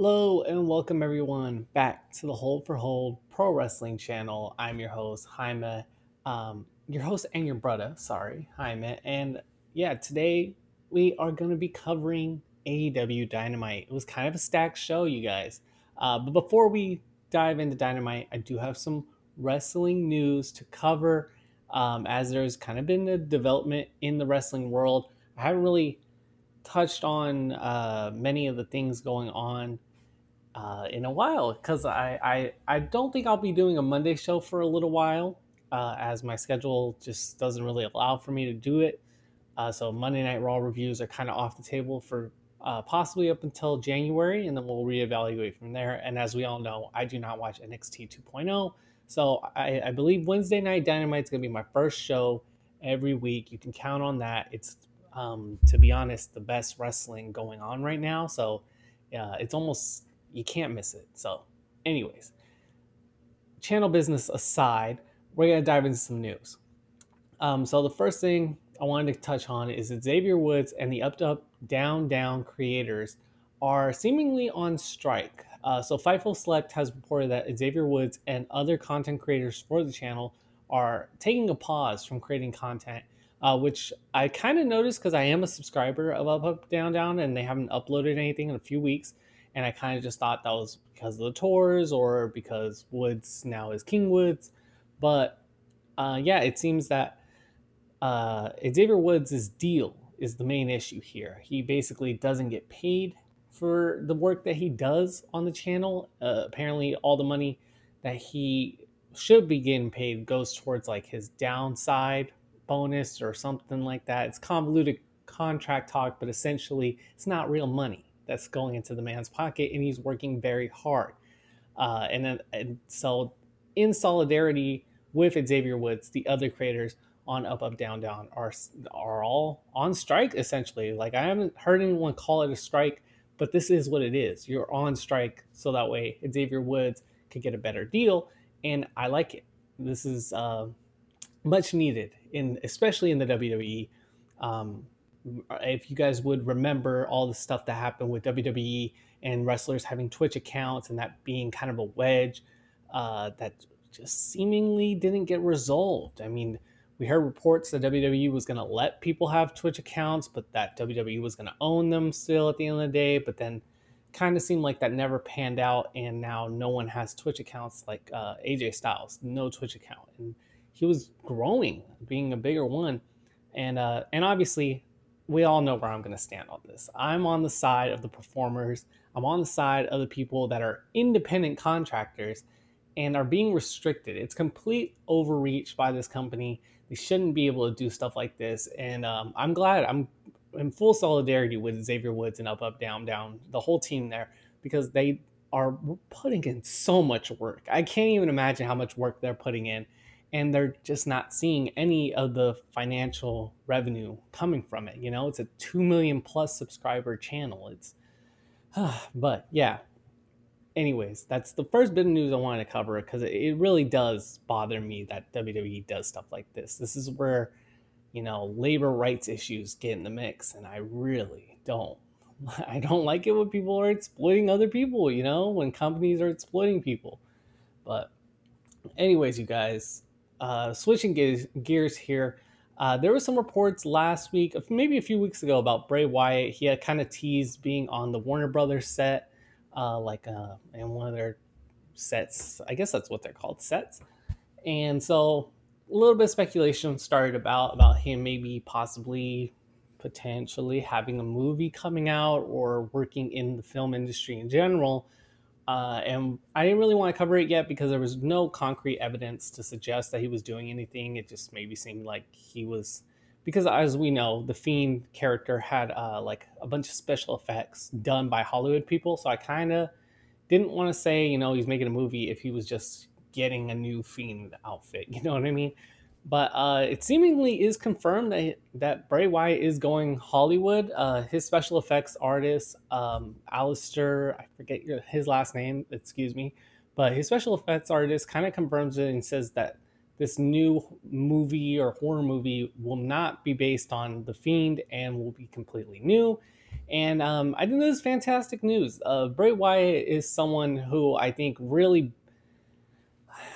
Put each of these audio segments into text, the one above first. Hello and welcome everyone back to the Hold for Hold Pro Wrestling channel. I'm your host, Haima, your host and your brother, sorry, Haima. And yeah, today we are going to be covering AEW Dynamite. It was kind of a stacked show, you guys. But before we dive into Dynamite, I do have some wrestling news to cover as there's kind of been a development in the wrestling world. I haven't really touched on many of the things going on in a while because I don't think I'll be doing a Monday show for a little while as my schedule just doesn't really allow for me to do it. So Monday Night Raw reviews are kind of off the table for possibly up until January, and then we'll reevaluate from there. And as we all know, I do not watch NXT 2.0. So I believe Wednesday Night Dynamite is going to be my first show every week. You can count on that. It's to be honest, the best wrestling going on right now. So it's almost, you can't miss it. So anyways, channel business aside, we're going to dive into some news. So the first thing I wanted to touch on is that Xavier Woods and the Up Up Down Down creators are seemingly on strike. So Fightful Select has reported that Xavier Woods and other content creators for the channel are taking a pause from creating content, which I kind of noticed because I am a subscriber of Up Up Down Down, and they haven't uploaded anything in a few weeks. And I kind of just thought that was because of the tours or because Woods now is King Woods. But yeah, it seems that Xavier Woods' deal is the main issue here. He basically doesn't get paid for the work that he does on the channel. Apparently, all the money that he should be getting paid goes towards like his downside bonus or something like that. It's convoluted contract talk, but essentially it's not real money that's going into the man's pocket, and he's working very hard. And so in solidarity with Xavier Woods, the other creators on Up Up Down Down are all on strike essentially. Like, I haven't heard anyone call it a strike, but this is what it is. You're on strike so that way Xavier Woods could get a better deal, and I like it. This is much needed, especially in the WWE. If you guys would remember all the stuff that happened with WWE and wrestlers having Twitch accounts and that being kind of a wedge that just seemingly didn't get resolved. I mean, we heard reports that WWE was going to let people have Twitch accounts, but that WWE was going to own them still at the end of the day. But then kind of seemed like that never panned out, and now no one has Twitch accounts. Like AJ Styles, no Twitch account. And he was growing, being a bigger one. And obviously, we all know where I'm going to stand on this. I'm on the side of the performers. I'm on the side of the people that are independent contractors and are being restricted. It's complete overreach by this company. They shouldn't be able to do stuff like this. And I'm glad I'm in full solidarity with Xavier Woods and Up Up Down Down, the whole team there, because they are putting in so much work. I can't even imagine how much work they're putting in, and they're just not seeing any of the financial revenue coming from it. You know, it's a 2 million plus subscriber channel. It's, but yeah, anyways, that's the first bit of news I wanted to cover because it really does bother me that WWE does stuff like this. This is where, you know, labor rights issues get in the mix, and I really don't. I don't like it when people are exploiting other people, you know, when companies are exploiting people. But anyways, you guys, switching gears here, there were some reports last week, maybe a few weeks ago, about Bray Wyatt. He had kind of teased being on the Warner Brothers set, in one of their sets. I guess that's what they're called, sets. And so a little bit of speculation started about him maybe possibly potentially having a movie coming out or working in the film industry in general. And I didn't really want to cover it yet because there was no concrete evidence to suggest that he was doing anything. It just maybe seemed like he was, because as we know, the Fiend character had like a bunch of special effects done by Hollywood people. So I kind of didn't want to say, you know, he's making a movie if he was just getting a new Fiend outfit. You know what I mean? But it seemingly is confirmed that Bray Wyatt is going Hollywood. His special effects artist, Alistair, I forget his last name, excuse me. But his special effects artist kind of confirms it and says that this new movie or horror movie will not be based on The Fiend and will be completely new. And I think this is fantastic news. Bray Wyatt is someone who I think really,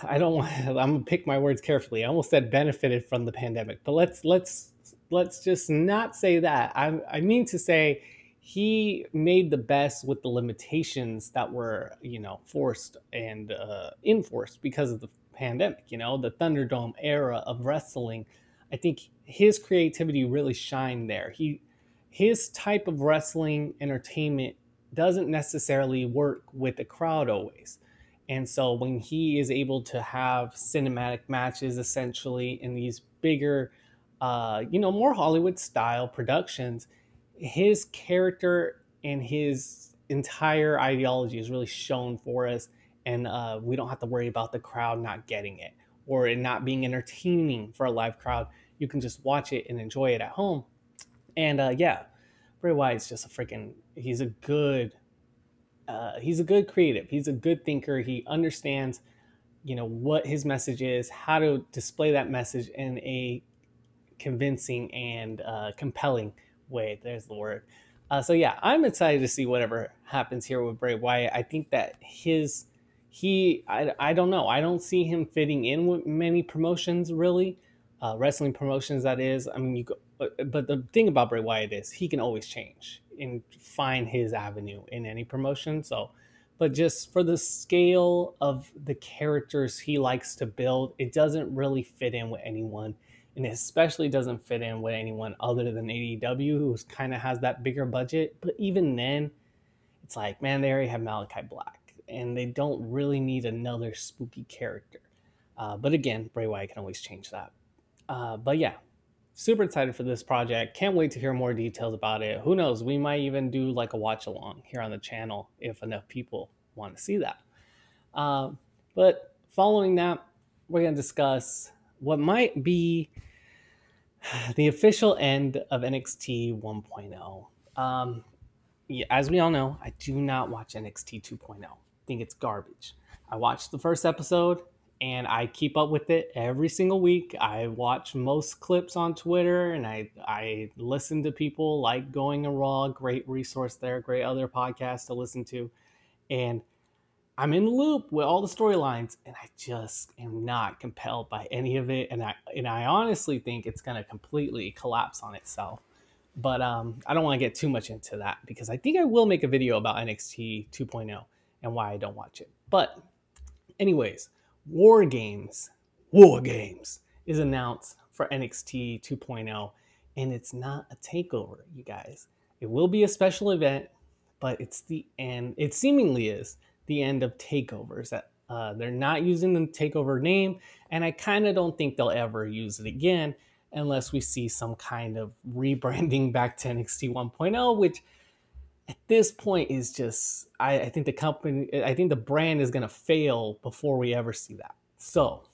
I'm gonna pick my words carefully. I almost said benefited from the pandemic, but let's just not say that. I mean to say he made the best with the limitations that were, you know, forced and enforced because of the pandemic. You know, the Thunderdome era of wrestling. I think his creativity really shined there. His type of wrestling entertainment doesn't necessarily work with the crowd always. And so when he is able to have cinematic matches essentially in these bigger, you know, more Hollywood style productions, his character and his entire ideology is really shown for us. And we don't have to worry about the crowd not getting it or it not being entertaining for a live crowd. You can just watch it and enjoy it at home. And yeah, Bray Wyatt's just a freaking, he's a good creative. He's a good thinker. He understands, you know, what his message is, how to display that message in a convincing and compelling way. There's the word. So yeah, I'm excited to see whatever happens here with Bray Wyatt. I think that I don't know. I don't see him fitting in with many promotions really. Wrestling promotions, that is. I mean, but the thing about Bray Wyatt is he can always change and find his avenue in any promotion. So, but just for the scale of the characters he likes to build, it doesn't really fit in with anyone, and it especially doesn't fit in with anyone other than AEW, who kind of has that bigger budget. But even then, it's like, man, they already have Malachi Black, and they don't really need another spooky character. But again, Bray Wyatt can always change that. But yeah, super excited for this project. Can't wait to hear more details about it. Who knows? We might even do like a watch along here on the channel if enough people want to see that. But following that, we're going to discuss what might be the official end of NXT 1.0. Yeah, as we all know, I do not watch NXT 2.0. I think it's garbage. I watched the first episode. And I keep up with it every single week. I watch most clips on Twitter, and I listen to people like Going and Raw, great resource there, great other podcasts to listen to. And I'm in the loop with all the storylines, and I just am not compelled by any of it. And I honestly think it's gonna completely collapse on itself. But I don't wanna get too much into that because I think I will make a video about NXT 2.0 and why I don't watch it. But anyways, War Games is announced for NXT 2.0, and it's not a takeover, you guys. It will be a special event, but it's the end. It seemingly is the end of takeovers. That they're not using the takeover name, and I kind of don't think they'll ever use it again unless we see some kind of rebranding back to NXT 1.0, which at this point is just, I think the company, I think the brand is going to fail before we ever see that. So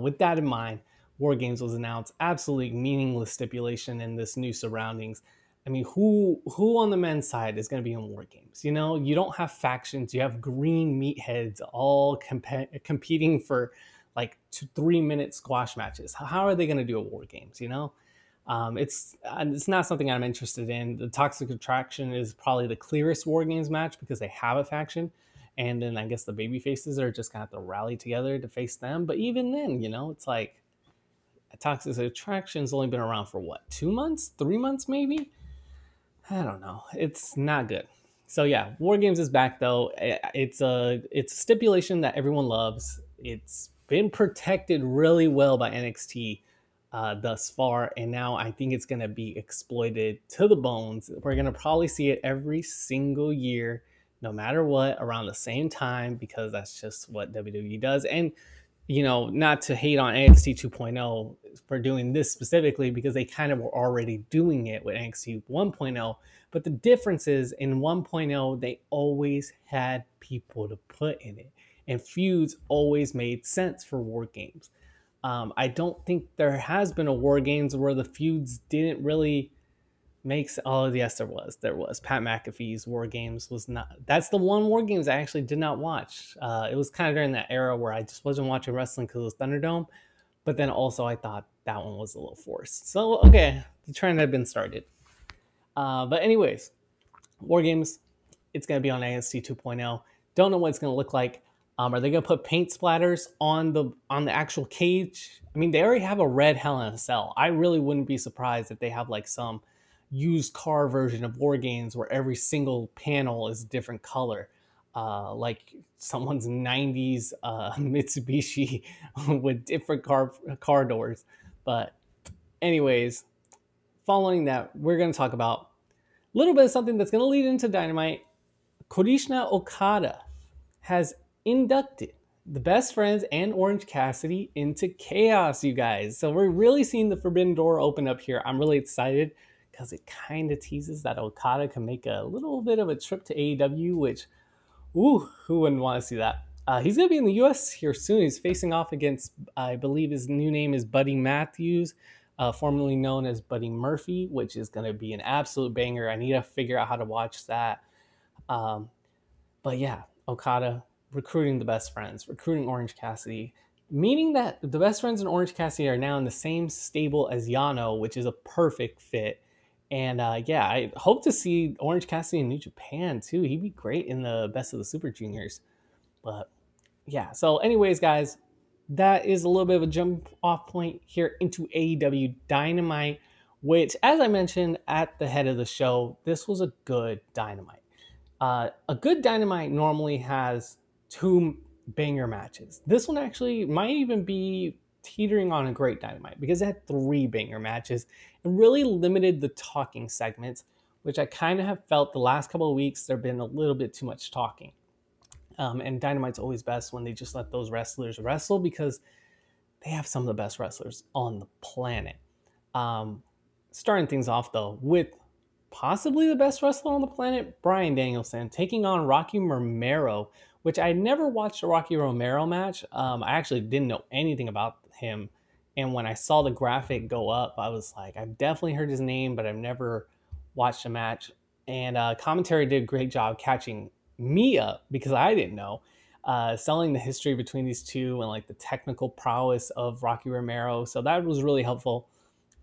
with that in mind, War Games was announced. Absolutely meaningless stipulation in this new surroundings. I mean, who on the men's side is going to be in War Games? You know, you don't have factions. You have green meatheads all competing for like 3-minute squash matches. How are they going to do at War Games, you know? It's not something I'm interested in. The Toxic Attraction is probably the clearest War Games match because they have a faction. And then I guess the baby faces are just going to have to rally together to face them. But even then, you know, it's like Toxic Attraction's only been around for what, 2 months, 3 months maybe? I don't know. It's not good. So yeah, War Games is back though. It's a stipulation that everyone loves. It's been protected really well by NXT thus far, and now I think it's going to be exploited to the bones. We're going to probably see it every single year, no matter what, around the same time, because that's just what WWE does. And, you know, not to hate on NXT 2.0 for doing this specifically, because they kind of were already doing it with NXT 1.0, but the difference is in 1.0, they always had people to put in it, and feuds always made sense for War Games. I don't think there has been a War Games where the feuds didn't really make sense. Oh, yes, there was. There was. Pat McAfee's War Games was not. That's the one War Games I actually did not watch. It was kind of during that era where I just wasn't watching wrestling because it was Thunderdome. But then also I thought that one was a little forced. So, okay, the trend had been started. But anyways, War Games, it's going to be on NXT 2.0. Don't know what it's going to look like. Are they going to put paint splatters on the actual cage? I mean, they already have a red Hell in a Cell. I really wouldn't be surprised if they have like some used car version of War Games where every single panel is a different color. Like someone's 90s Mitsubishi with different car doors. But anyways, following that, we're going to talk about a little bit of something that's going to lead into Dynamite. Kodishina Okada has inducted the Best Friends and Orange Cassidy into Chaos, you guys. So we're really seeing the Forbidden Door open up here. I'm really excited because it kind of teases that Okada can make a little bit of a trip to AEW, which... ooh, who wouldn't want to see that? He's going to be in the U.S. here soon. He's facing off against, I believe his new name is Buddy Matthews, formerly known as Buddy Murphy, which is going to be an absolute banger. I need to figure out how to watch that. But yeah, Okada recruiting the Best Friends, recruiting Orange Cassidy, meaning that the Best Friends and Orange Cassidy are now in the same stable as Yano, which is a perfect fit. And yeah, I hope to see Orange Cassidy in New Japan too. He'd be great in the Best of the Super Juniors. But yeah, so anyways, guys, that is a little bit of a jump off point here into AEW Dynamite, which, as I mentioned at the head of the show, this was a good Dynamite. A good Dynamite normally has two banger matches. This one actually might even be teetering on a great Dynamite because it had three banger matches and really limited the talking segments, which I kind of have felt the last couple of weeks there have been a little bit too much talking. And Dynamite's always best when they just let those wrestlers wrestle because they have some of the best wrestlers on the planet. Starting things off, though, with possibly the best wrestler on the planet, Bryan Danielson, taking on Rocky Romero, which I never watched a Rocky Romero match. I actually didn't know anything about him. And when I saw the graphic go up, I was like, I've definitely heard his name, but I've never watched a match. And commentary did a great job catching me up because I didn't know. Selling the history between these two and like the technical prowess of Rocky Romero. So that was really helpful.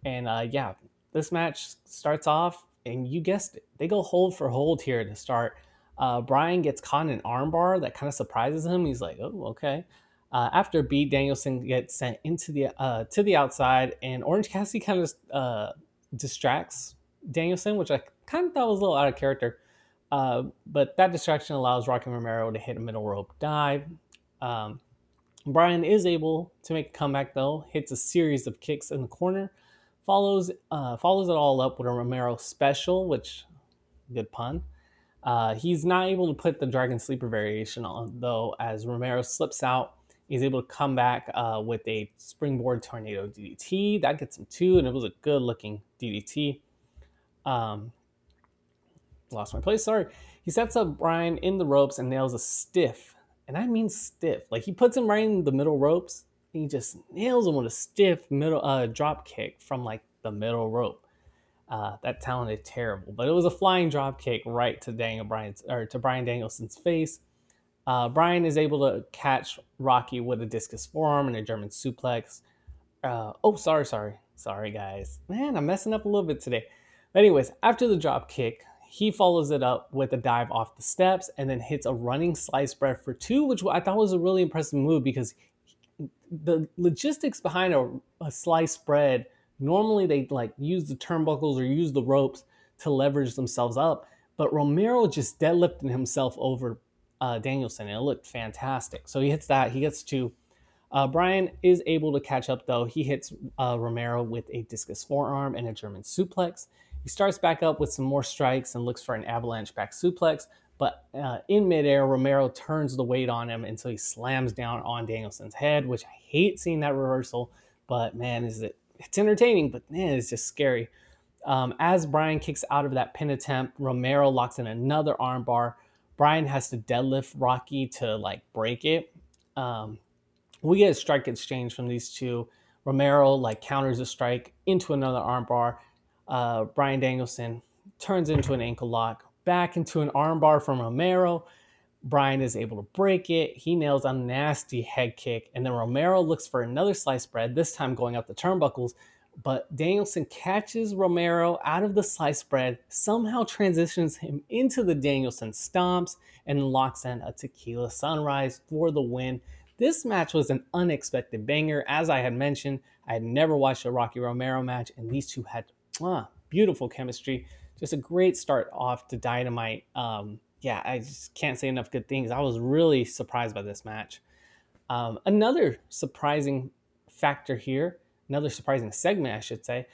And yeah, this match starts off and you guessed it. They go hold for hold here to start. Bryan gets caught in an armbar that kind of surprises him. He's like, oh, okay. After a beat, Danielson gets sent into the to the outside, and Orange Cassidy kind of distracts Danielson, which I kind of thought was a little out of character. But that distraction allows Rocky Romero to hit a middle rope dive. Bryan is able to make a comeback though. Hits a series of kicks in the corner, follows it all up with a Romero special, which good pun. He's not able to put the Dragon Sleeper variation on, though, as Romero slips out. He's able to come back with a springboard tornado DDT. That gets him two, and it was a good-looking DDT. Lost my place, sorry. He sets up Bryan in the ropes and nails a stiff, and I mean stiff. Like, he puts him right in the middle ropes, and he just nails him with a stiff middle drop kick from, like, the middle rope. That sounded terrible, but it was a flying drop kick right to Bryan Danielson's face. Bryan is able to catch Rocky with a discus forearm and a German suplex. Oh, sorry, guys. Man, I'm messing up a little bit today. But anyways, after the drop kick, he follows it up with a dive off the steps and then hits a running slice bread for two, which I thought was a really impressive move because the logistics behind a slice bread. Normally they like use the turnbuckles or use the ropes to leverage themselves up, but Romero just deadlifted himself over Danielson and it looked fantastic. So he hits that, he gets two. Bryan is able to catch up though. He hits Romero with a discus forearm and a German suplex. He starts back up with some more strikes and looks for an avalanche back suplex, but in midair, Romero turns the weight on him and so he slams down on Danielson's head, which I hate seeing that reversal, but man, is it. It's entertaining, but man, it's just scary. As Bryan kicks out of that pin attempt, Romero locks in another armbar. Bryan has to deadlift Rocky to like break it. We get a strike exchange from these two. Romero like counters a strike into another armbar. Bryan Danielson turns into an ankle lock, back into an armbar from Romero. Bryan is able to break it. He nails a nasty head kick. And then Romero looks for another slice bread, this time going up the turnbuckles. but Danielson catches Romero out of the sliced bread, somehow transitions him into the Danielson stomps, and locks in a tequila sunrise for the win. This match was an unexpected banger. As I had mentioned, I had never watched a Rocky Romero match, and these two had beautiful chemistry. Just a great start off to Dynamite. Yeah, I just can't say enough good things. I was really surprised by this match. Another surprising factor here, another surprising segment, I should say,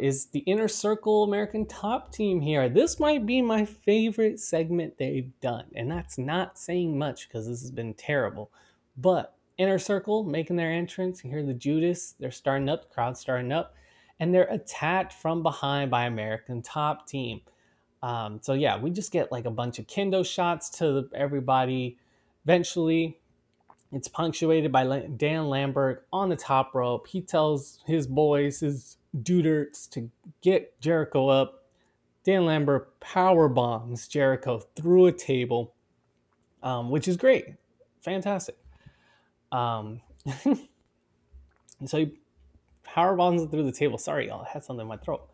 is the Inner Circle American Top Team here. This might be my favorite segment they've done, and that's not saying much because this has been terrible. But Inner Circle making their entrance. You hear the Judas. They're starting up. The crowd's starting up. And they're attacked from behind by American Top Team. So yeah, we just get like a bunch of kendo shots to everybody. Eventually, it's punctuated by Dan Lambert on the top rope. He tells his boys, his duderts, to get Jericho up. Dan Lambert power bombs Jericho through a table, which is great, fantastic. So he power bombs through the table. Sorry, y'all, I had something in my throat.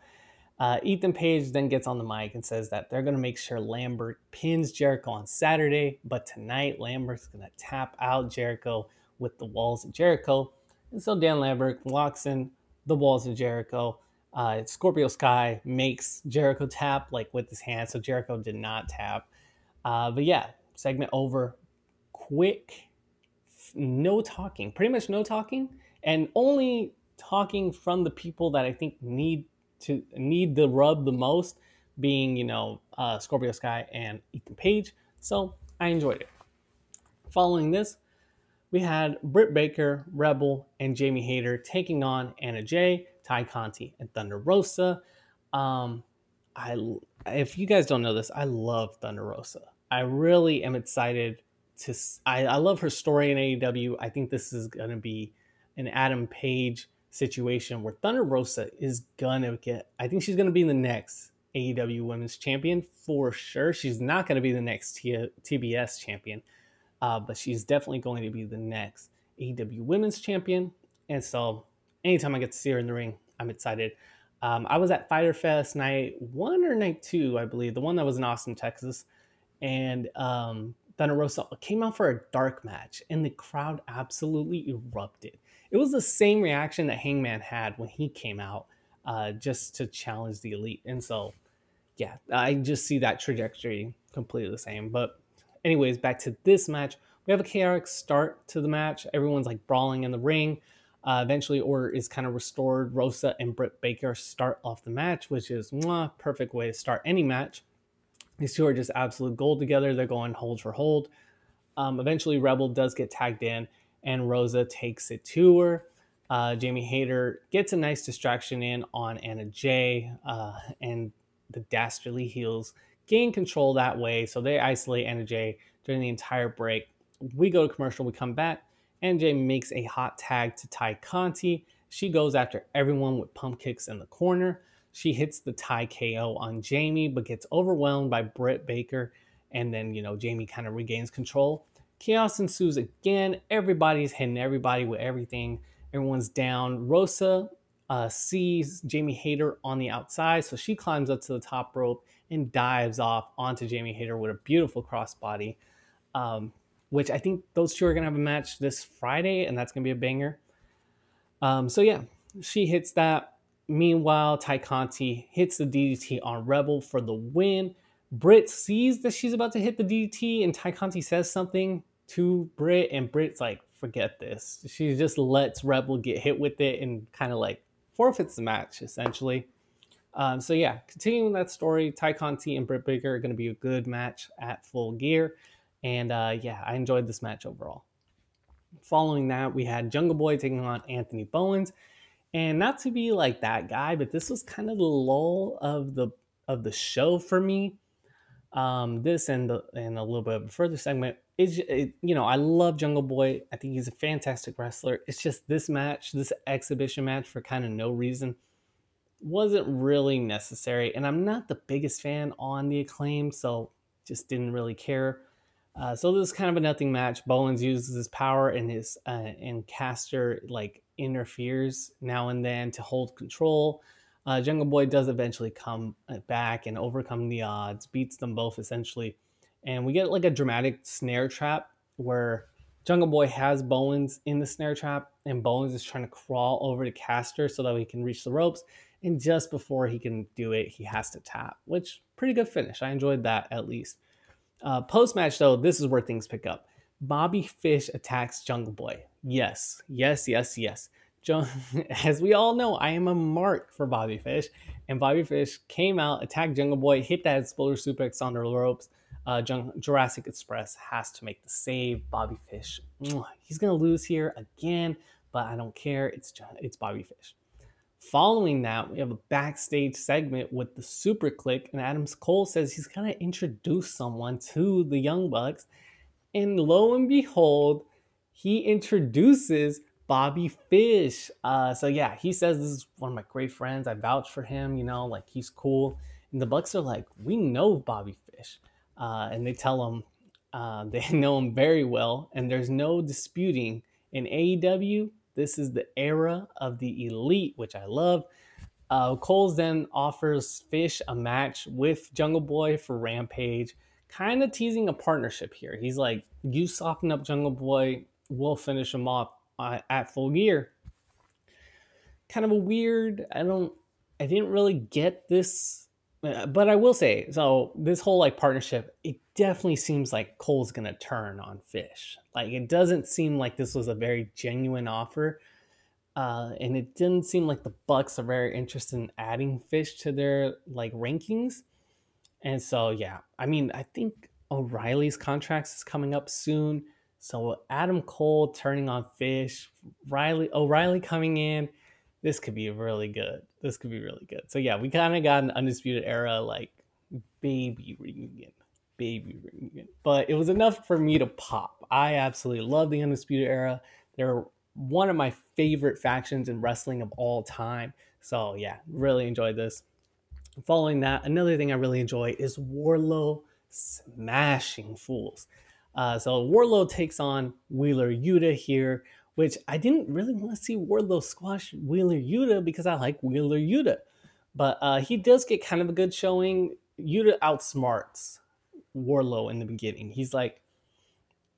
Ethan Page then gets on the mic and says that they're going to make sure Lambert pins Jericho on Saturday, but tonight Lambert's going to tap out Jericho with the Walls of Jericho. And so Dan Lambert locks in the Walls of Jericho. Scorpio Sky makes Jericho tap like with his hand, so Jericho did not tap. But yeah, segment over quick, no talking, pretty much no talking, and only talking from the people that I think need the rub the most, being, you know, Scorpio Sky and Ethan Page. So I enjoyed it. Following this, we had Britt Baker, Rebel, and Jamie Hayter taking on Anna Jay, Ty Conti, and Thunder Rosa. If you guys don't know this, I love Thunder Rosa. I really am excited to. I love her story in AEW. I think this is going to be an Adam Page situation where Thunder Rosa is gonna get, I think she's gonna be in the next AEW Women's Champion for sure. She's not gonna be the next TBS Champion, but she's definitely going to be the next AEW Women's Champion. And so anytime I get to see her in the ring, I'm excited. I was at Fyter Fest night 1 or night 2, I believe, the one that was in Austin, Texas, and Thunder Rosa came out for a dark match, and the crowd absolutely erupted. It was the same reaction that Hangman had when he came out just to challenge the Elite. And so, yeah, I just see that trajectory completely the same. But anyways, back to this match. We have a chaotic start to the match. Everyone's like brawling in the ring. Eventually, order is kind of restored. Rosa and Britt Baker start off the match, which is a perfect way to start any match. These two are just absolute gold together. They're going hold for hold. Eventually, Rebel does get tagged in, and Rosa takes it to her. Jamie Hayter gets a nice distraction in on Anna Jay, and the dastardly heels gain control that way, so they isolate Anna Jay during the entire break. We go to commercial, we come back, Anna Jay makes a hot tag to Ty Conti. She goes after everyone with pump kicks in the corner. She hits the Ty KO on Jamie, but gets overwhelmed by Britt Baker, and then, you know, Jamie kind of regains control. Chaos ensues again. Everybody's hitting everybody with everything. Everyone's down. Rosa sees Jamie Hayter on the outside, so she climbs up to the top rope and dives off onto Jamie Hayter with a beautiful crossbody, which I think those two are going to have a match this Friday, and that's going to be a banger. So yeah, she hits that. Meanwhile, Ty Conti hits the DDT on Rebel for the win. Britt sees that she's about to hit the DDT, and Ty Conti says something to Britt, and Britt's like, forget this. She just lets Rebel get hit with it and kind of like forfeits the match, essentially. So yeah, continuing that story, Ty Conti and Britt Baker are going to be a good match at Full Gear. And yeah, I enjoyed this match overall. Following that, we had Jungle Boy taking on Anthony Bowens. And not to be like that guy, but this was kind of the lull of the show for me. This and a little bit of a further segment is, you know, I love Jungle Boy. I think he's a fantastic wrestler. It's just this match, this exhibition match for kind of no reason, wasn't really necessary. And I'm not the biggest fan on the Acclaim, so just didn't really care. So this is kind of a nothing match. Bowens uses his power and his and Caster like interferes now and then to hold control. Jungle Boy does eventually come back and overcome the odds, beats them both essentially, and we get like a dramatic snare trap where Jungle Boy has Bowens in the snare trap and Bowens is trying to crawl over to Caster so that he can reach the ropes, and just before he can do it, he has to tap, which pretty good finish. I enjoyed that at least. Post-match, though, this is where things pick up. Bobby Fish attacks Jungle Boy. Yes, yes, yes, yes. As we all know, I am a mark for Bobby Fish. And Bobby Fish came out, attacked Jungle Boy, hit that exploder suplex on the ropes. Jurassic Express has to make the save. Bobby Fish, he's going to lose here again, but I don't care. It's Bobby Fish. Following that, we have a backstage segment with the Super Click, and Adam Cole says he's going to introduce someone to the Young Bucks, and lo and behold, he introduces Bobby Fish. So yeah, he says, this is one of my great friends, I vouch for him, you know, like he's cool. And the Bucks are like, we know Bobby Fish, and they tell him they know him very well, and there's no disputing in AEW. This is the era of the elite, which I love. Cole then offers Fish a match with Jungle Boy for Rampage, kind of teasing a partnership here. He's like, you soften up Jungle Boy, we'll finish him off at Full Gear. Kind of a weird, I didn't really get this, but I will say, so this whole like partnership, it definitely seems like Cole's gonna turn on Fish. Like it doesn't seem like this was a very genuine offer, and it didn't seem like the Bucks are very interested in adding Fish to their like rankings. And so yeah, I mean, I think O'Reilly's contracts is coming up soon, so Adam Cole turning on Fish, O'Reilly coming in, this could be really good. This could be really good. So yeah, we kind of got an Undisputed Era like baby reunion, but it was enough for me to pop. I absolutely love the Undisputed Era. They're one of my favorite factions in wrestling of all time. So yeah, really enjoyed this. Following that, another thing I really enjoy is Wardlow smashing fools. So Wardlow takes on Wheeler Yuta here, which I didn't really want to see Wardlow squash Wheeler Yuta because I like Wheeler Yuta. But he does get kind of a good showing. Yuta outsmarts Wardlow in the beginning. He's like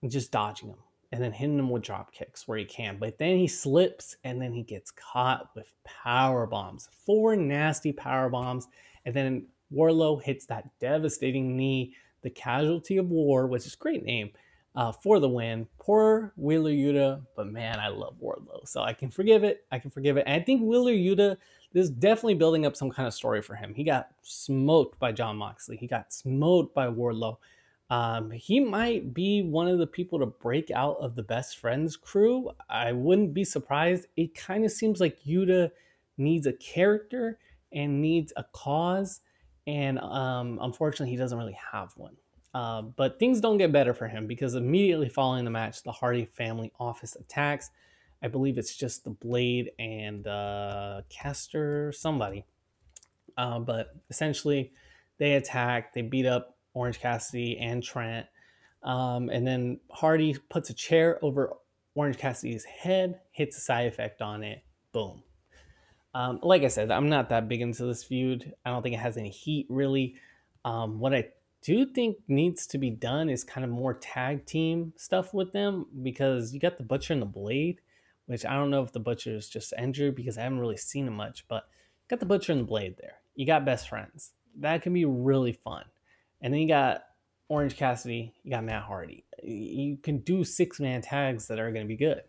just dodging him and then hitting him with drop kicks where he can. But then he slips and then he gets caught with power bombs. 4 nasty power bombs. And then Wardlow hits that devastating knee, the Casualty of War, which is a great name, for the win. Poor Wheeler Yuta, but man, I love Wardlow, so I can forgive it. And I think Wheeler Yuta, this is definitely building up some kind of story for him. He got smoked by Jon Moxley. He got smoked by Wardlow. He might be one of the people to break out of the Best Friends crew. I wouldn't be surprised. It kind of seems like Yuta needs a character and needs a cause, and unfortunately, he doesn't really have one. But things don't get better for him because immediately following the match, the Hardy family office attacks. I believe it's just the Blade and Caster, somebody. But essentially, they attack. They beat up Orange Cassidy and Trent. And then Hardy puts a chair over Orange Cassidy's head, hits a side effect on it. Boom. Like I said, I'm not that big into this feud. I don't think it has any heat, really. What I do think needs to be done is kind of more tag team stuff with them, because you got the Butcher and the Blade, which I don't know if the Butcher is just injured because I haven't really seen him much, but you got the Butcher and the Blade there. You got Best Friends. That can be really fun. And then you got Orange Cassidy. You got Matt Hardy. You can do 6-man tags that are going to be good.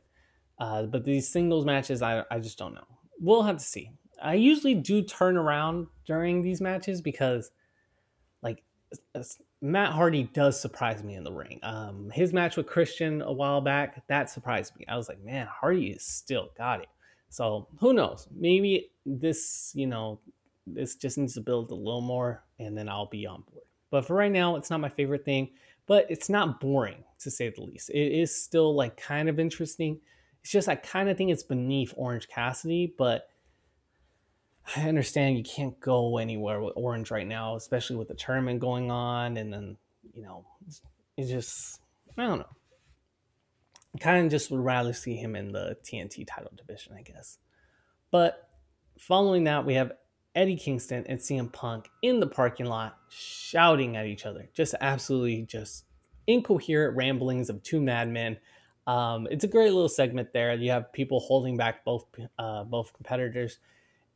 But these singles matches, I just don't know. We'll have to see. I usually do turn around during these matches because Matt Hardy does surprise me in the ring. His match with Christian a while back, that surprised me. I was like, man, Hardy is still got it. So who knows? Maybe this, you know, this just needs to build a little more, and then I'll be on board. But for right now, it's not my favorite thing, but it's not boring, to say the least. It is still like kind of interesting. It's just I kind of think it's beneath Orange Cassidy, but I understand you can't go anywhere with Orange right now, especially with the tournament going on. And then, you know, it's just I don't know. Kind of just would rather see him in the TNT title division, I guess. But following that, we have Eddie Kingston and CM Punk in the parking lot shouting at each other. Just absolutely just incoherent ramblings of two madmen. It's a great little segment there. You have people holding back both competitors.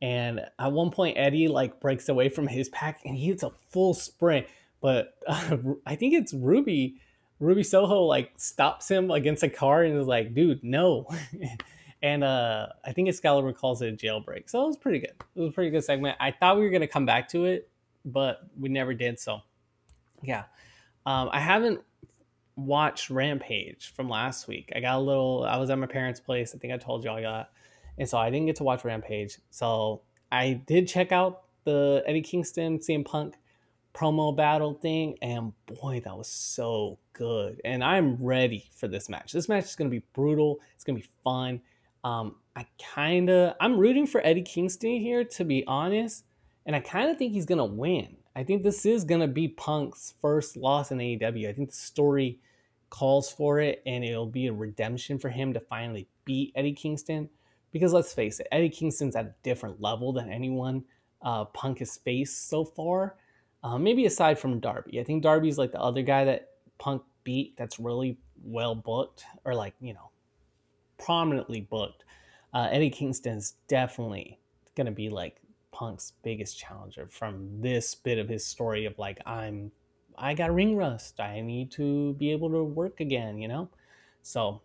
And at one point, Eddie like breaks away from his pack and he hits a full sprint. But I think it's Ruby Soho like stops him against a car and is like, dude, no. And I think Excalibur calls it a jailbreak. So it was pretty good. It was a pretty good segment. I thought we were going to come back to it, but we never did. So, yeah. I haven't watched Rampage from last week. I was at my parents' place. I think I told y'all that. And so I didn't get to watch Rampage. So I did check out the Eddie Kingston, CM Punk promo battle thing. And boy, that was so good. And I'm ready for this match. This match is going to be brutal. It's going to be fun. I'm rooting for Eddie Kingston here, to be honest. And I kind of think he's going to win. I think this is going to be Punk's first loss in AEW. I think the story calls for it, and it'll be a redemption for him to finally beat Eddie Kingston. Because let's face it, Eddie Kingston's at a different level than anyone Punk has faced so far. Maybe aside from Darby. I think Darby's like the other guy that Punk beat that's really well booked, or like, you know, prominently booked. Eddie Kingston's definitely going to be like Punk's biggest challenger from this bit of his story of like, I got ring rust. I need to be able to work again, you know? So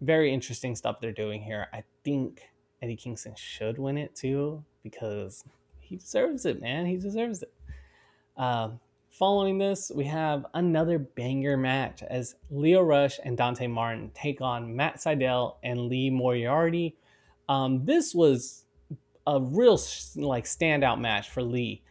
very interesting stuff they're doing here. I think Eddie Kingston should win it too, because he deserves it, man. He deserves it. Following this, we have another banger match as Lio Rush and Dante Martin take on Matt Sydal and Lee Moriarty. This was a real like standout match for Lee,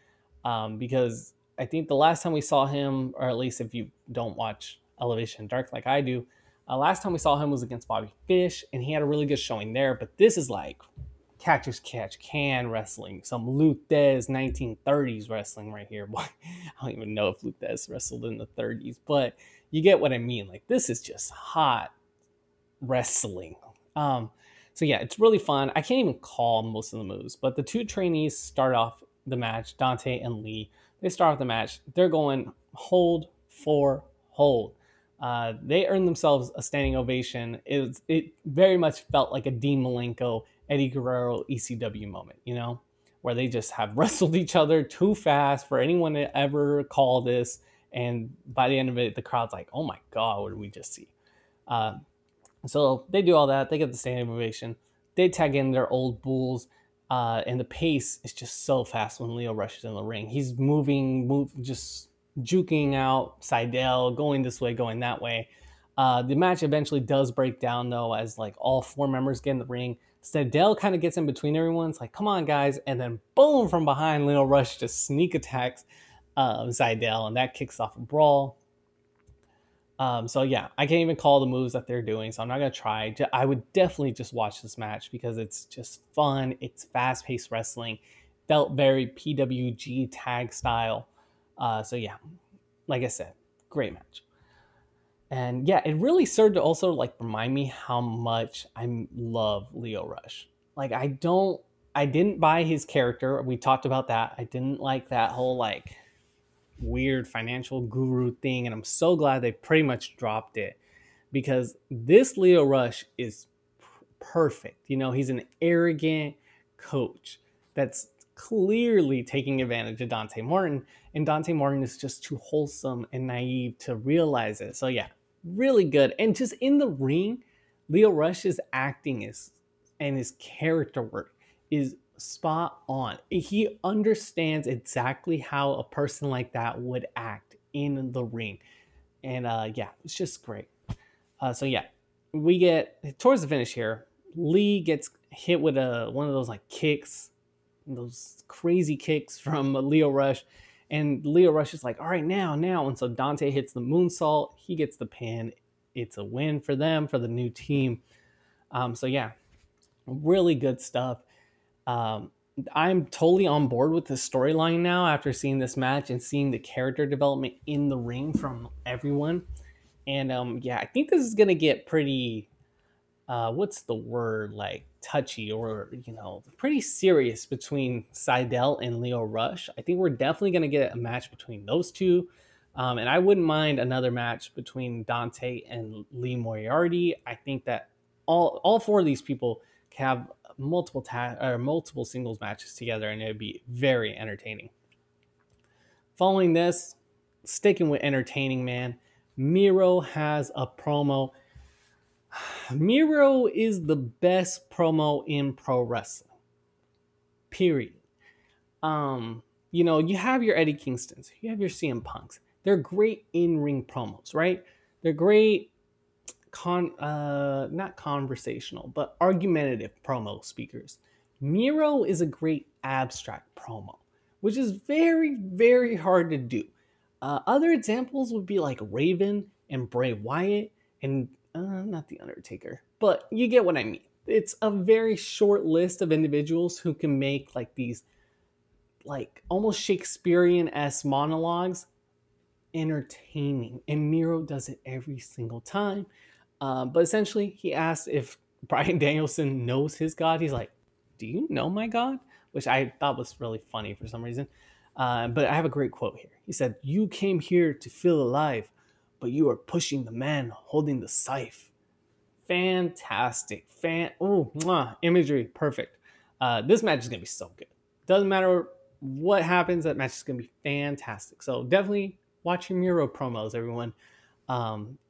because I think the last time we saw him, or at least if you don't watch Elevation Dark like I do, last time we saw him was against Bobby Fish, and he had a really good showing there. But this is like catcher's catch can wrestling, some Luthes 1930s wrestling right here. Boy, I don't even know if Luthes wrestled in the 30s, but you get what I mean. Like, this is just hot wrestling. So yeah, it's really fun. I can't even call most of the moves, but the two trainees start off the match, Dante and Lee. They start off the match. They're going hold for hold. They earned themselves a standing ovation. It very much felt like a Dean Malenko, Eddie Guerrero, ECW moment, you know, where they just have wrestled each other too fast for anyone to ever call this. And by the end of it, the crowd's like, oh my God, what did we just see? So they do all that. They get the standing ovation. They tag in their old bulls. And the pace is just so fast when Lio rushes in the ring. He's just juking out Sydal, going this way, going that way. The match eventually does break down, though, as like all four members get in the ring. Sydal kind of gets in between everyone. It's like, come on, guys. And then boom, from behind, Lio Rush just sneak attacks Sydal, and that kicks off a brawl. So yeah, I can't even call the moves that they're doing, so I'm not going to try. I would definitely just watch this match because it's just fun. It's fast-paced wrestling. Felt very PWG tag style. So yeah, like I said, great match. And yeah, it really served to also like remind me how much I love Lio Rush. Like, I didn't buy his character. We talked about that. I didn't like that whole like weird financial guru thing, and I'm so glad they pretty much dropped it, because this Lio Rush is perfect. You know, he's an arrogant coach that's clearly taking advantage of Dante Martin, and Dante Martin is just too wholesome and naive to realize it. So yeah, really good. And just in the ring, Lio Rush's acting and his character work is spot on. He understands exactly how a person like that would act in the ring, and yeah, it's just great. So yeah, we get towards the finish here. Lee gets hit with one of those like kicks, those crazy kicks from Lio Rush, and Lio Rush is like, all right, now. And so Dante hits the moonsault. He gets the pin. It's a win for them, for the new team. So yeah, really good stuff. I'm totally on board with the storyline now after seeing this match and seeing the character development in the ring from everyone. And yeah, I think this is gonna get pretty what's the word, like touchy, or you know, pretty serious between Seidel and Lio Rush. I think we're definitely gonna get a match between those two. And I wouldn't mind another match between Dante and Lee Moriarty. I think that all four of these people can have multiple singles matches together, and it would be very entertaining. Following this, sticking with entertaining, man, Miro has a promo. Miro is the best promo in pro wrestling. Period. You know, you have your Eddie Kingstons, you have your CM Punks. They're great in-ring promos, right? They're great not conversational, but argumentative promo speakers. Miro is a great abstract promo, which is very, very hard to do. Other examples would be like Raven and Bray Wyatt and not The Undertaker, but you get what I mean. It's a very short list of individuals who can make like these like almost Shakespearean-esque monologues entertaining, and Miro does it every single time. But essentially, he asked if Bryan Danielson knows his God. He's like, do you know my God? Which I thought was really funny for some reason. But I have a great quote here. He said, you came here to feel alive, but you are pushing the man holding the scythe. Fantastic. Imagery. Perfect. This match is going to be so good. Doesn't matter what happens, that match is going to be fantastic. So definitely watch your Miro promos, everyone.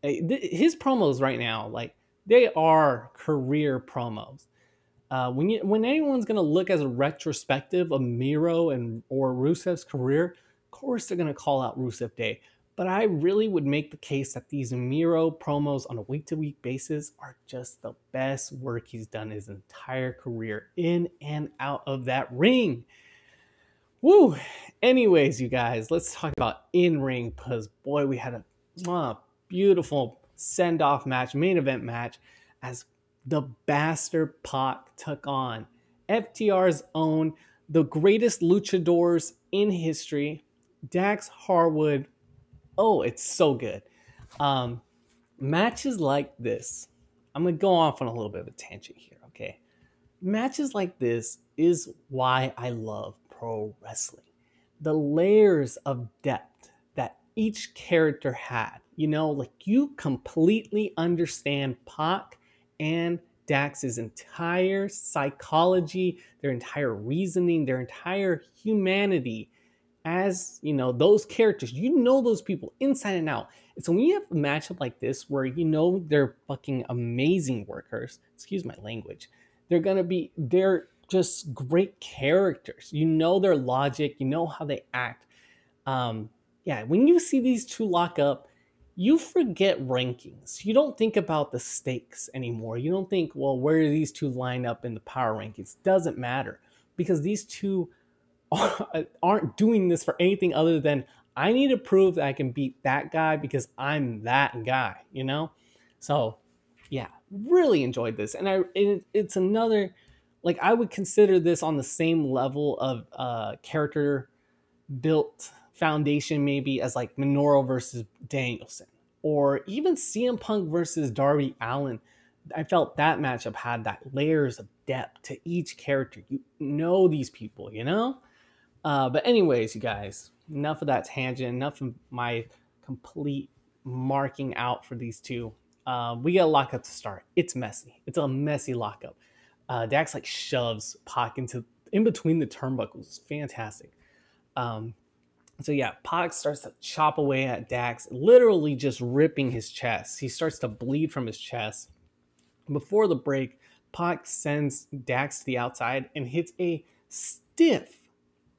His promos right now, like, they are career promos. When anyone's going to look as a retrospective of Miro and or Rusev's career, of course they're going to call out Rusev Day. But I really would make the case that these Miro promos on a week-to-week basis are just the best work he's done his entire career in and out of that ring. Woo! Anyways, you guys, let's talk about in-ring, because, boy, we had a beautiful send-off match, main event match, as the Bastard Pac took on FTR's own, the greatest luchadors in history, Dax Harwood. Oh, it's so good. Matches like this, I'm going to go off on a little bit of a tangent here, okay? Matches like this is why I love pro wrestling. The layers of depth that each character had, you know, like you completely understand Pac and Dax's entire psychology, their entire reasoning, their entire humanity. As you know, those characters, you know those people inside and out. And so when you have a matchup like this where you know they're fucking amazing workers, excuse my language, they're just great characters. You know their logic, you know how they act. Yeah, when you see these two lock up, you forget rankings. You don't think about the stakes anymore. You don't think, well, where do these two line up in the power rankings? Doesn't matter, because these two aren't doing this for anything other than I need to prove that I can beat that guy because I'm that guy, you know? So yeah, really enjoyed this. And it's another, like, I would consider this on the same level of character built foundation, maybe, as like Minoru versus Danielson, or even CM Punk versus Darby Allin. I felt that matchup had that layers of depth to each character. You know these people, you know? But anyways, you guys, enough of that tangent, enough of my complete marking out for these two. We got a lockup to start. It's messy. It's a messy lockup. Dax, like, shoves Pac in between the turnbuckles. It's fantastic. So yeah, Pac starts to chop away at Dax, literally just ripping his chest. He starts to bleed from his chest. Before the break, Pac sends Dax to the outside and hits a stiff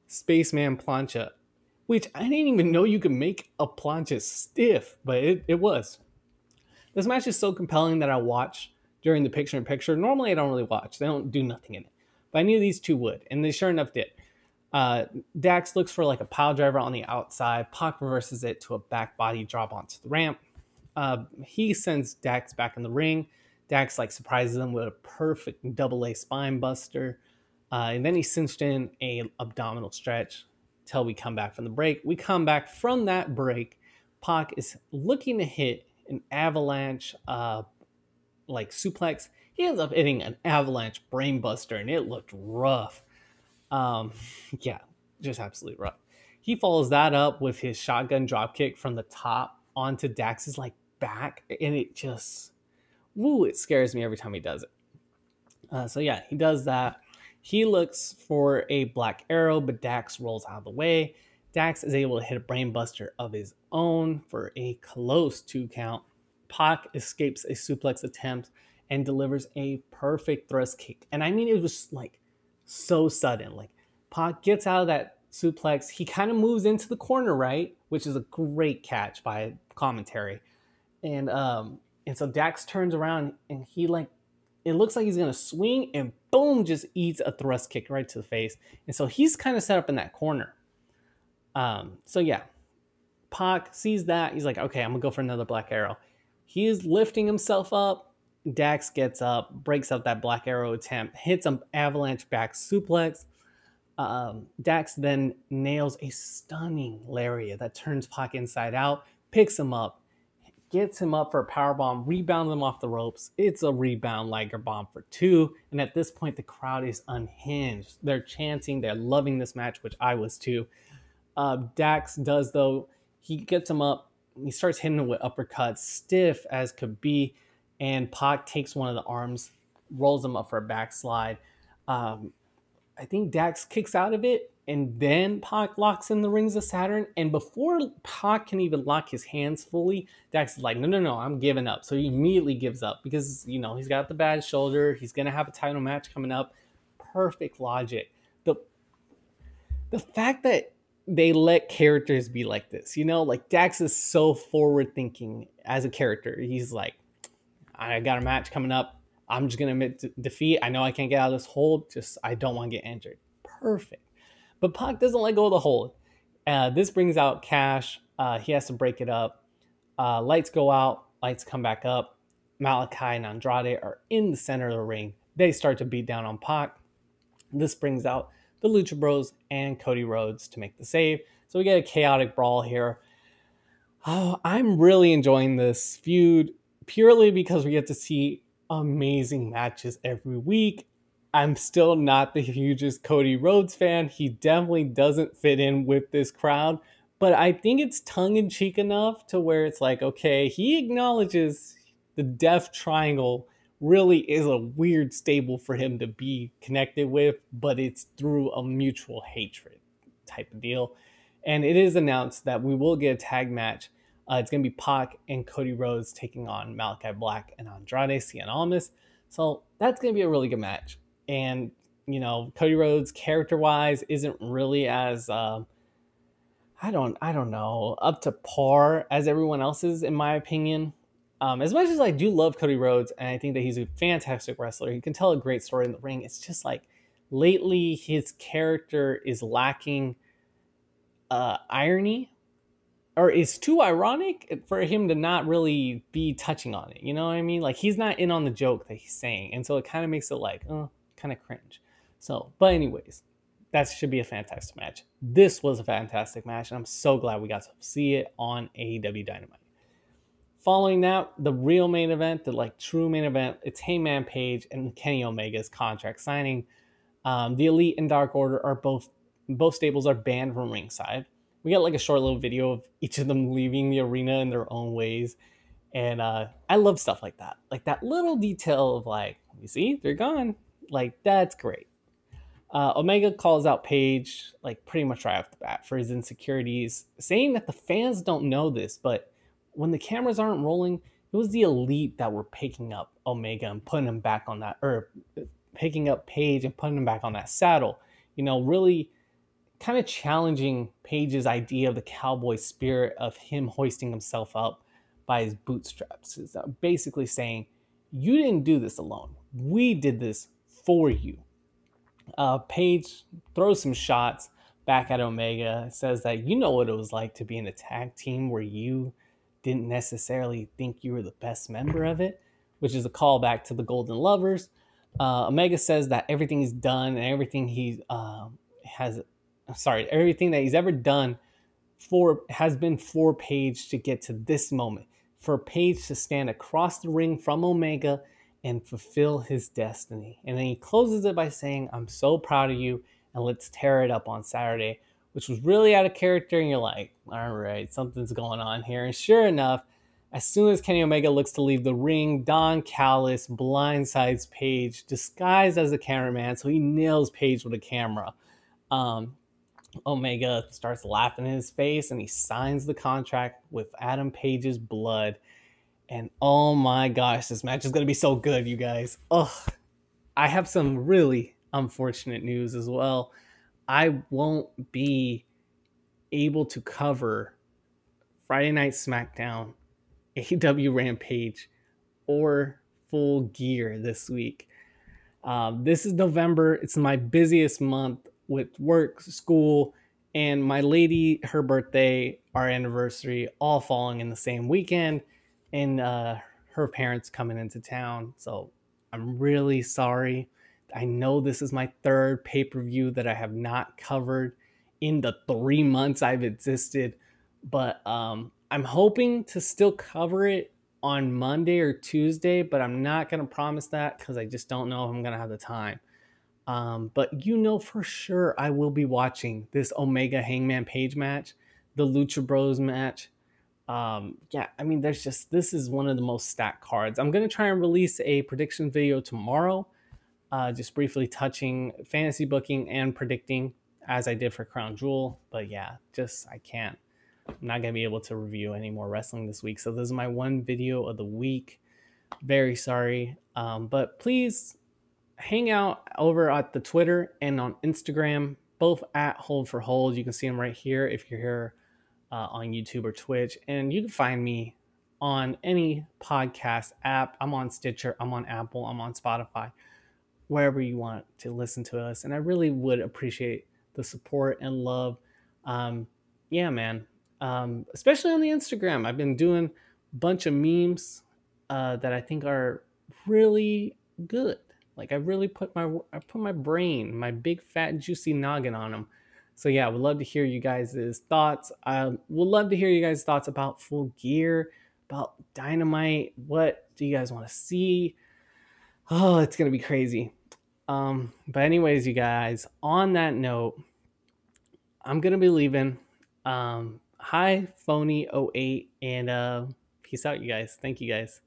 Spaceman plancha, which I didn't even know you could make a plancha stiff, but it was. This match is so compelling that I watch during the picture-in-picture. Normally, I don't really watch. They don't do nothing in it. But I knew these two would, and they sure enough did. Dax looks for like a pile driver on the outside. Pac reverses it to a back body drop onto the ramp. He sends Dax back in the ring. Dax, like, surprises him with a perfect double-A spine buster. And then he cinched in a abdominal stretch till we come back from the break. We come back from that break. Pac is looking to hit an avalanche like suplex. He ends up hitting an avalanche brainbuster, and it looked rough. Yeah, just absolutely rough. He follows that up with his shotgun dropkick from the top onto Dax's like back, and it just, woo, it scares me every time he does it. So yeah, he does that. He looks for a black arrow, but Dax rolls out of the way. Dax is able to hit a brainbuster of his own for a close 2 count. Pac escapes a suplex attempt and delivers a perfect thrust kick. And I mean, it was like so sudden. Like, Pac gets out of that suplex. He kind of moves into the corner, right? Which is a great catch by commentary. And so Dax turns around and he like, it looks like he's going to swing, and boom, just eats a thrust kick right to the face. And so he's kind of set up in that corner. So yeah, Pac sees that. He's like, okay, I'm going to go for another black arrow. He is lifting himself up. Dax gets up, breaks up that black arrow attempt, hits an avalanche back suplex. Dax then nails a stunning lariat that turns Pac inside out, picks him up, gets him up for a powerbomb, rebounds him off the ropes. It's a rebound Liger bomb for 2. And at this point, the crowd is unhinged. They're chanting. They're loving this match, which I was too. Dax does, though. He gets him up. He starts hitting him with uppercuts, stiff as could be. And Pac takes one of the arms, rolls him up for a backslide. I think Dax kicks out of it. And then Pac locks in the Rings of Saturn. And before Pac can even lock his hands fully, Dax is like, no, no, no, I'm giving up. So he immediately gives up because, you know, he's got the bad shoulder. He's going to have a title match coming up. Perfect logic. The fact that they let characters be like this, you know, like Dax is so forward thinking as a character. He's like, I got a match coming up. I'm just going to admit defeat. I know I can't get out of this hold. Just, I don't want to get injured. Perfect. But Pac doesn't let go of the hold. This brings out Cash. He has to break it up. Lights go out. Lights come back up. Malachi and Andrade are in the center of the ring. They start to beat down on Pac. This brings out the Lucha Bros and Cody Rhodes to make the save. So we get a chaotic brawl here. Oh, I'm really enjoying this feud purely because we get to see amazing matches every week. I'm still not the hugest Cody Rhodes fan. He definitely doesn't fit in with this crowd, but I think it's tongue-in-cheek enough to where it's like, okay, he acknowledges the Death Triangle really is a weird stable for him to be connected with, but it's through a mutual hatred type of deal. And it is announced that we will get a tag match. It's going to be Pac and Cody Rhodes taking on Malachi Black and Andrade Cien Almas. So that's going to be a really good match. And, you know, Cody Rhodes character-wise isn't really as, I don't know, up to par as everyone else's, in my opinion. As much as I do love Cody Rhodes, and I think that he's a fantastic wrestler, he can tell a great story in the ring. It's just like, lately, his character is lacking irony, or it's too ironic for him to not really be touching on it. You know what I mean? Like, he's not in on the joke that he's saying. And so it kind of makes it like, oh, kind of cringe. So, but anyways, that should be a fantastic match. This was a fantastic match, and I'm so glad we got to see it on AEW Dynamite. Following that, the real main event, the like true main event, it's Hangman Page and Kenny Omega's contract signing. The Elite and Dark Order are both stables are banned from ringside. We got like a short little video of each of them leaving the arena in their own ways. And I love stuff like that. Like that little detail of like, you see, they're gone. Like, that's great. Omega calls out Page, like pretty much right off the bat for his insecurities, saying that the fans don't know this, but when the cameras aren't rolling, it was the Elite that were picking up Omega and putting him back on that, or picking up Page and putting him back on that saddle. You know, really kind of challenging Page's idea of the cowboy spirit of him hoisting himself up by his bootstraps. It's basically saying, you didn't do this alone. We did this for you. Page throws some shots back at Omega, says that you know what it was like to be in a tag team where you didn't necessarily think you were the best member of it, which is a callback to the Golden Lovers. Omega says that everything he's done and everything he everything that he's ever done for has been for Page to get to this moment, for Page to stand across the ring from Omega and fulfill his destiny. And then he closes it by saying, "I'm so proud of you, and let's tear it up on Saturday," which was really out of character, and you're like, all right, something's going on here. And sure enough, as soon as Kenny Omega looks to leave the ring, Don Callis blindsides Page, disguised as a cameraman, so he nails Page with a camera. Omega starts laughing in his face, and he signs the contract with Adam Page's blood. And oh my gosh, this match is going to be so good, you guys. Ugh. I have some really unfortunate news as well. I won't be able to cover Friday Night SmackDown, AEW Rampage, or Full Gear this week. This is November. It's my busiest month with work, school, and my lady, her birthday, our anniversary, all falling in the same weekend. And her parents coming into town. So I'm really sorry. I know this is my third pay-per-view that I have not covered in the 3 months I've existed. But I'm hoping to still cover it on Monday or Tuesday. But I'm not going to promise that because I just don't know if I'm going to have the time. But you know for sure I will be watching this Omega Hangman Page match. The Lucha Bros match. Yeah, I mean, there's just, this is one of the most stacked cards. I'm going to try and release a prediction video tomorrow, just briefly touching fantasy booking and predicting as I did for Crown Jewel. But yeah, just, I'm not going to be able to review any more wrestling this week. So this is my one video of the week. Very sorry. But please hang out over at the Twitter and on Instagram, both at Hold for Hold. You can see them right here if you're here. On YouTube or Twitch, and you can find me on any podcast app. I'm on Stitcher, I'm on Apple, I'm on Spotify, wherever you want to listen to us. And I really would appreciate the support and love. Yeah, man. Especially on the Instagram. I've been doing a bunch of memes that I think are really good. Like I really put my brain, my big fat juicy noggin on them. So yeah, I would love to hear you guys' thoughts. I would love to hear you guys' thoughts about Full Gear, about Dynamite. What do you guys want to see? Oh, it's going to be crazy. But anyways, you guys, on that note, I'm going to be leaving. Hi, Phony08, and peace out, you guys. Thank you, guys.